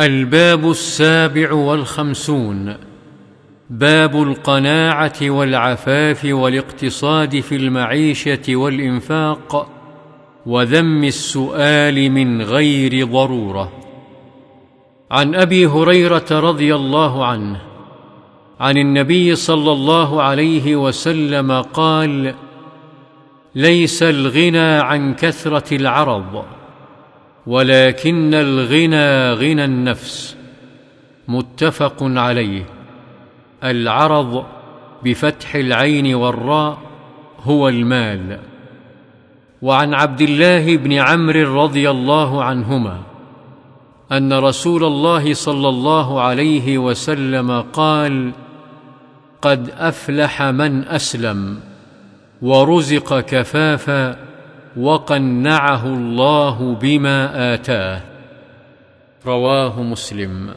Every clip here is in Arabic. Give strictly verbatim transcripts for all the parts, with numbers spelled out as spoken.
الباب السابع والخمسون باب القناعة والعفاف والاقتصاد في المعيشة والإنفاق وذم السؤال من غير ضرورة. عن أبي هريرة رضي الله عنه عن النبي صلى الله عليه وسلم قال: ليس الغنى عن كثرة العرض، ولكن الغنى غنى النفس. متفق عليه. العرض بفتح العين والراء هو المال. وعن عبد الله بن عمرو رضي الله عنهما أن رسول الله صلى الله عليه وسلم قال: قد أفلح من أسلم ورزق كفافا وقنعه الله بما آتاه. رواه مسلم.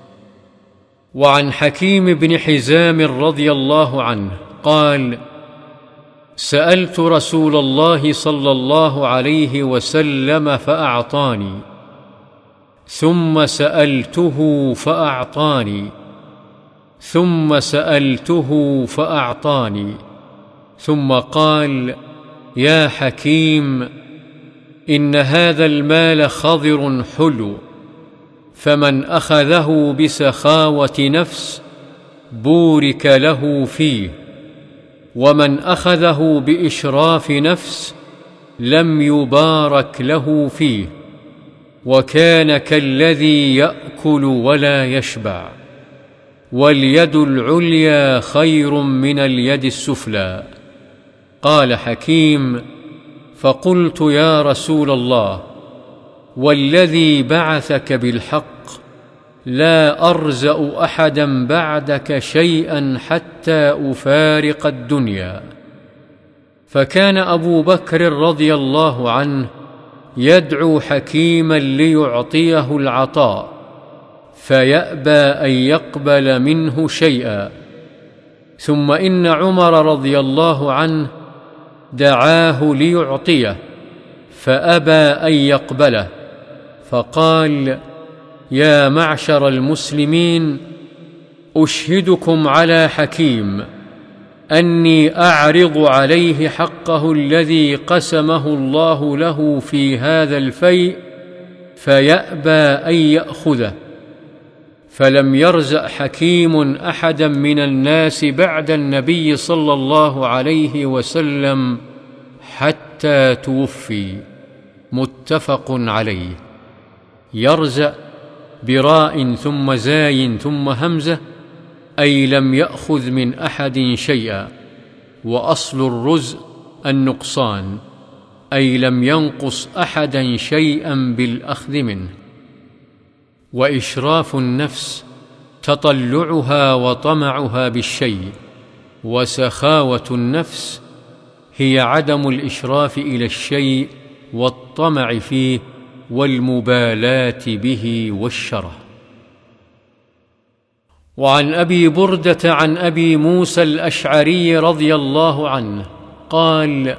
وعن حكيم بن حزام رضي الله عنه قال: سألت رسول الله صلى الله عليه وسلم فأعطاني، ثم سألته فأعطاني، ثم سألته فأعطاني، ثم قال: يا حكيم، إن هذا المال خضر حلو، فمن أخذه بسخاوة نفس بورك له فيه، ومن أخذه بإشراف نفس لم يبارك له فيه، وكان كالذي يأكل ولا يشبع، واليد العليا خير من اليد السفلى. قال حكيم: فقلت يا رسول الله، والذي بعثك بالحق لا أرزأ أحدا بعدك شيئا حتى أفارق الدنيا. فكان أبو بكر رضي الله عنه يدعو حكيما ليعطيه العطاء، فيأبى أن يقبل منه شيئا. ثم إن عمر رضي الله عنه دعاه ليعطيه فأبى أن يقبله، فقال: يا معشر المسلمين، أشهدكم على حكيم أني أعرض عليه حقه الذي قسمه الله له في هذا الفيء، فيأبى أن يأخذه. فلم يرزق حكيم أحدا من الناس بعد النبي صلى الله عليه وسلم حتى توفي. متفق عليه. يرزق براء ثم زاي ثم همزة، أي لم يأخذ من أحد شيئا، وأصل الرزق النقصان، أي لم ينقص أحدا شيئا بالأخذ منه. وإشراف النفس تطلعها وطمعها بالشيء، وسخاوة النفس هي عدم الإشراف إلى الشيء والطمع فيه والمبالاة به والشره. وعن أبي بردة عن أبي موسى الأشعري رضي الله عنه قال: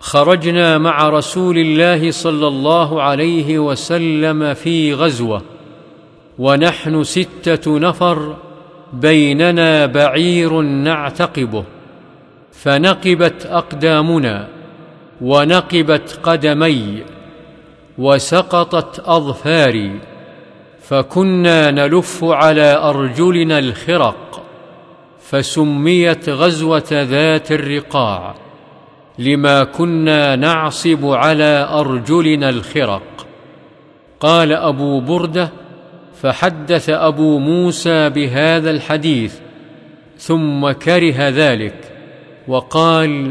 خرجنا مع رسول الله صلى الله عليه وسلم في غزوة، ونحن ستة نفر بيننا بعير نعتقبه، فنقبت أقدامنا ونقبت قدمي وسقطت أظفاري، فكنا نلف على أرجلنا الخرق، فسميت غزوة ذات الرقاع لما كنا نعصب على أرجلنا الخرق. قال أبو بردة: فحدث أبو موسى بهذا الحديث، ثم كره ذلك وقال: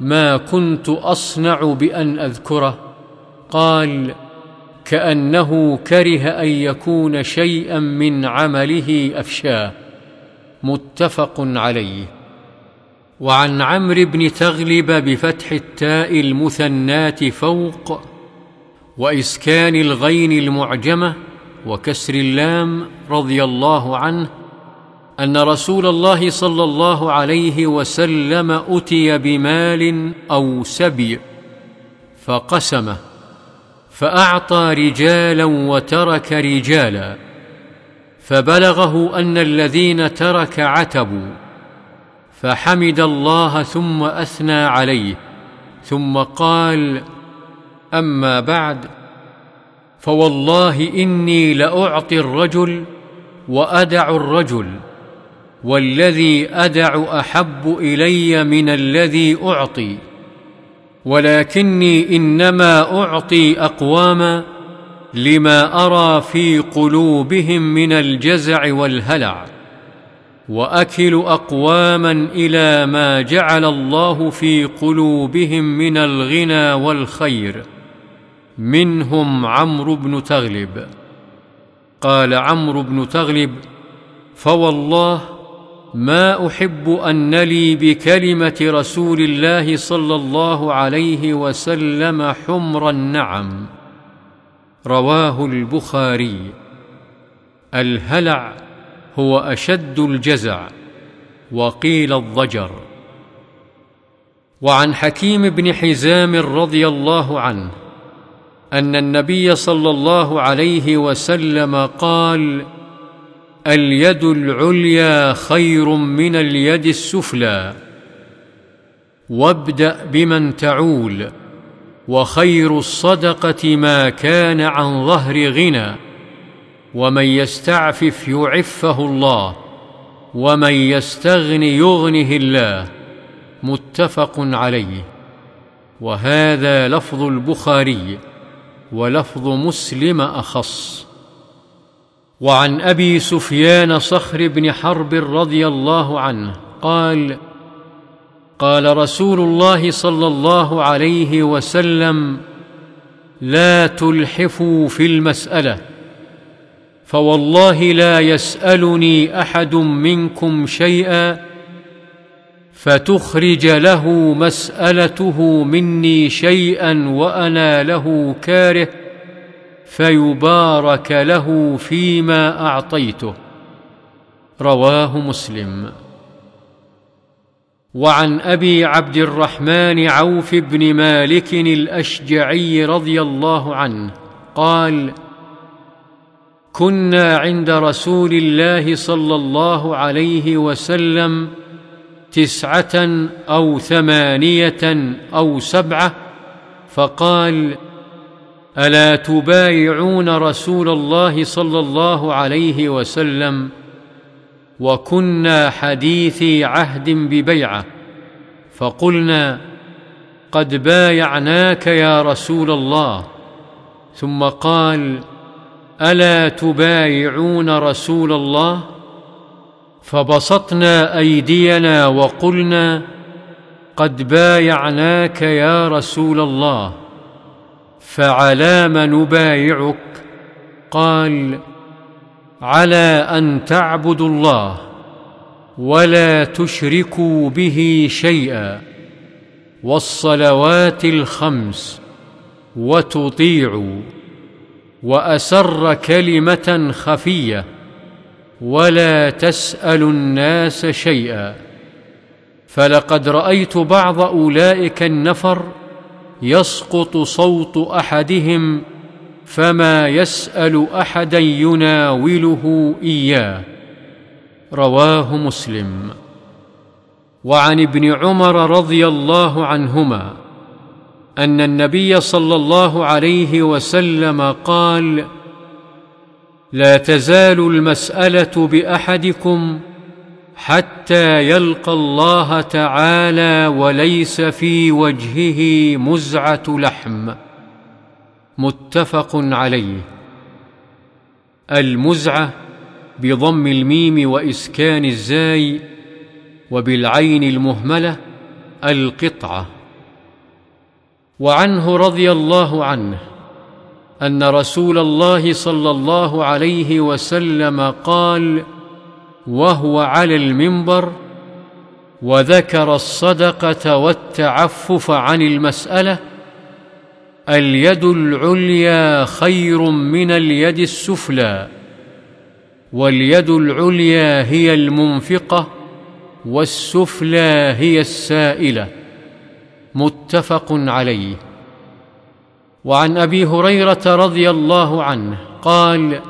ما كنت أصنع بأن أذكره. قال: كأنه كره أن يكون شيئا من عمله أفشاه. متفق عليه. وعن عمرو بن تغلب بفتح التاء المثنات فوق وإسكان الغين المعجمة وكسر اللام رضي الله عنه أن رسول الله صلى الله عليه وسلم أتي بمال أو سبي فقسمه، فأعطى رجالا وترك رجالا، فبلغه أن الذين ترك عتبوا، فحمد الله ثم أثنى عليه، ثم قال: أما بعد، فوالله إني لأعطي الرجل وأدع الرجل، والذي أدع أحب إلي من الذي أعطي، ولكني إنما أعطي أقواما لما أرى في قلوبهم من الجزع والهلع، وأكل أقواما إلى ما جعل الله في قلوبهم من الغنى والخير، منهم عمرو بن تغلب. قال عمرو بن تغلب: فوالله ما أحب أن لي بكلمة رسول الله صلى الله عليه وسلم حمر النعم. رواه البخاري. الهلع هو أشد الجزع، وقيل الضجر. وعن حكيم بن حزام رضي الله عنه أن النبي صلى الله عليه وسلم قال: اليد العليا خير من اليد السفلى، وابدأ بمن تعول، وخير الصدقة ما كان عن ظهر غنى، ومن يستعفف يعفه الله، ومن يستغن يغنه الله. متفق عليه. وهذا لفظ البخاري، ولفظ مسلم أخص. وعن أبي سفيان صخر بن حرب رضي الله عنه قال: قال رسول الله صلى الله عليه وسلم: لا تلحفوا في المسألة، فوالله لا يسألني أحد منكم شيئا فتخرج له مسألته مني شيئا وأنا له كاره، فيبارك له فيما أعطيته. رواه مسلم. وعن أبي عبد الرحمن عوف بن مالك الأشجعي رضي الله عنه قال: كنا عند رسول الله صلى الله عليه وسلم تسعة أو ثمانية أو سبعة، فقال: ألا تبايعون رسول الله صلى الله عليه وسلم؟ وكنا حديثي عهد ببيعة، فقلنا: قد بايعناك يا رسول الله. ثم قال: ألا تبايعون رسول الله؟ فبسطنا أيدينا وقلنا: قد بايعناك يا رسول الله، فعلام نبايعك؟ قال: على أن تعبدوا الله ولا تشركوا به شيئا، والصلوات الخمس، وتطيعوا، وأسر كلمة خفية، ولا تسأل الناس شيئا. فلقد رأيت بعض أولئك النفر يسقط صوت أحدهم فما يسأل أحدا يناوله إياه. رواه مسلم. وعن ابن عمر رضي الله عنهما أن النبي صلى الله عليه وسلم قال: لا تزال المسألة بأحدكم حتى يلقى الله تعالى وليس في وجهه مزعة لحم. متفق عليه. المزعة بضم الميم وإسكان الزاي، وبالعين المهملة القطعة. وعنه رضي الله عنه أن رسول الله صلى الله عليه وسلم قال وهو على المنبر وذكر الصدقة والتعفف عن المسألة: اليد العليا خير من اليد السفلى، واليد العليا هي المنفقة، والسفلى هي السائلة. متفق عليه. وعن أبي هريرة رضي الله عنه قال: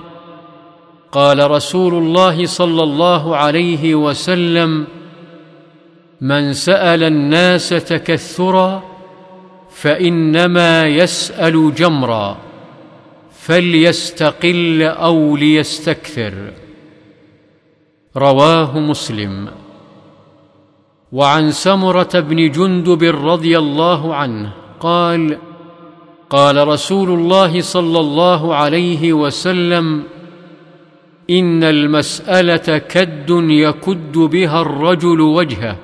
قال رسول الله صلى الله عليه وسلم: من سأل الناس تكثرا فإنما يسأل جمرا، فليستقل أو ليستكثر. رواه مسلم. وعن سمرة بن جندب رضي الله عنه قال: قال رسول الله صلى الله عليه وسلم: إن المسألة كد يكد بها الرجل وجهه،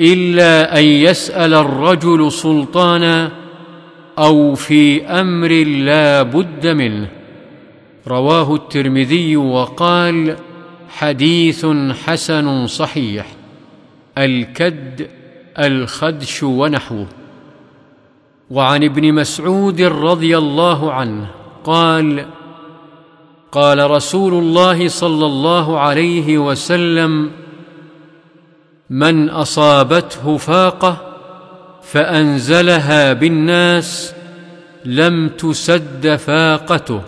إلا أن يسأل الرجل سلطانا أو في أمر لا بد منه. رواه الترمذي وقال: حديث حسن صحيح. الكد الخدش ونحوه. وعن ابن مسعود رضي الله عنه قال: قال رسول الله صلى الله عليه وسلم: من أصابته فاقة فأنزلها بالناس لم تسد فاقته،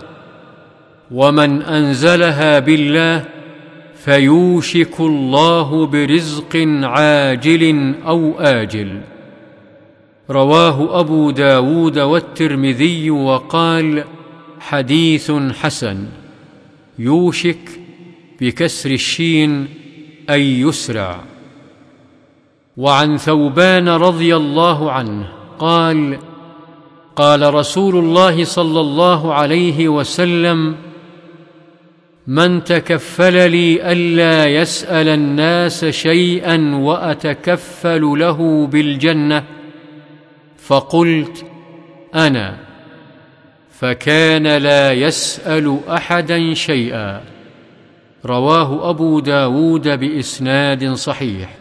ومن أنزلها بالله فيوشك الله برزق عاجل أو آجل. رواه أبو داود والترمذي وقال: حديث حسن. يوشك بكسر الشين أي يسرع. وعن ثوبان رضي الله عنه قال: قال رسول الله صلى الله عليه وسلم: من تكفل لي ألا يسأل الناس شيئا وأتكفل له بالجنة فقلت أنا، فكان لا يسأل أحدا شيئا. رواه أبو داود بإسناد صحيح.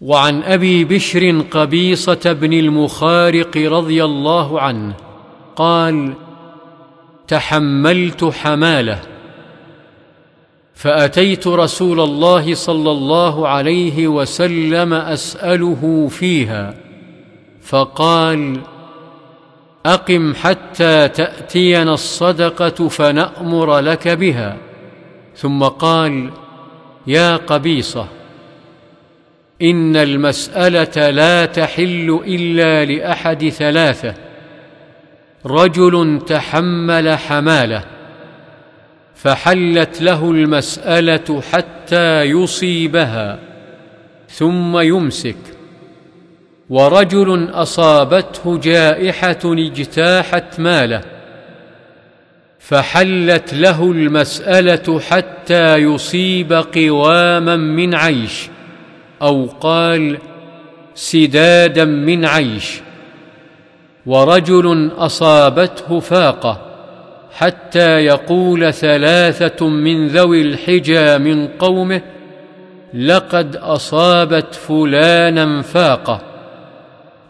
وعن أبي بشر قبيصة بن المخارق رضي الله عنه قال: تحملت حمالة فأتيت رسول الله صلى الله عليه وسلم أسأله فيها، فقال: أقم حتى تأتينا الصدقة فنأمر لك بها. ثم قال: يا قبيصة، إن المسألة لا تحل إلا لأحد ثلاثة: رجل تحمل حمالة فحلت له المسألة حتى يصيبها ثم يمسك، ورجل أصابته جائحة اجتاحت ماله فحلت له المسألة حتى يصيب قواما من عيش، أو قال سدادا من عيش، ورجل أصابته فاقة حتى يقول ثلاثة من ذوي الحجى من قومه: لقد أصابت فلانا فاقة،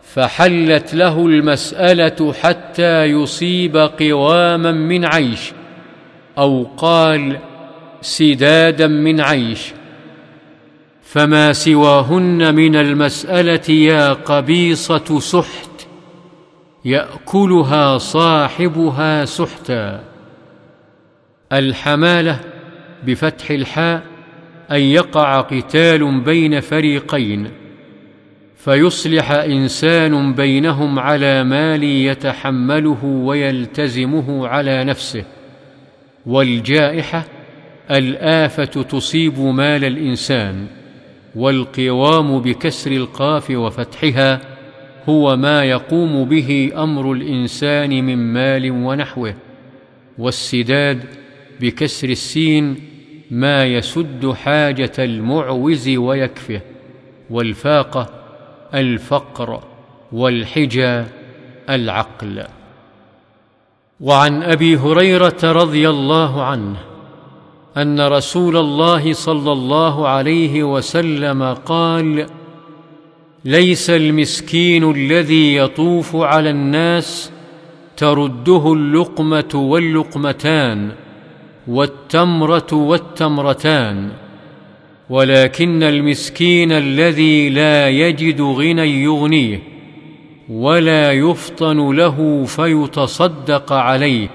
فحلت له المسألة حتى يصيب قواما من عيش، أو قال سدادا من عيش. فما سواهن من المسألة يا قبيصة سحت، يأكلها صاحبها سحتا. الحمالة بفتح الحاء أن يقع قتال بين فريقين فيصلح إنسان بينهم على مال يتحمله ويلتزمه على نفسه. والجائحة الآفة تصيب مال الإنسان، والقوام بكسر القاف وفتحها هو ما يقوم به أمر الإنسان من مال ونحوه. والسداد بكسر السين ما يسد حاجة المعوز ويكفه. والفاقة الفقر، والحجة العقل. وعن أبي هريرة رضي الله عنه أن رسول الله صلى الله عليه وسلم قال: ليس المسكين الذي يطوف على الناس ترده اللقمة واللقمتان والتمرة والتمرتان، ولكن المسكين الذي لا يجد غنى يغنيه، ولا يفطن له فيتصدق عليه،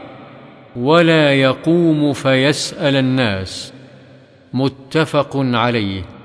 ولا يقوم فيسأل الناس، متفق عليه.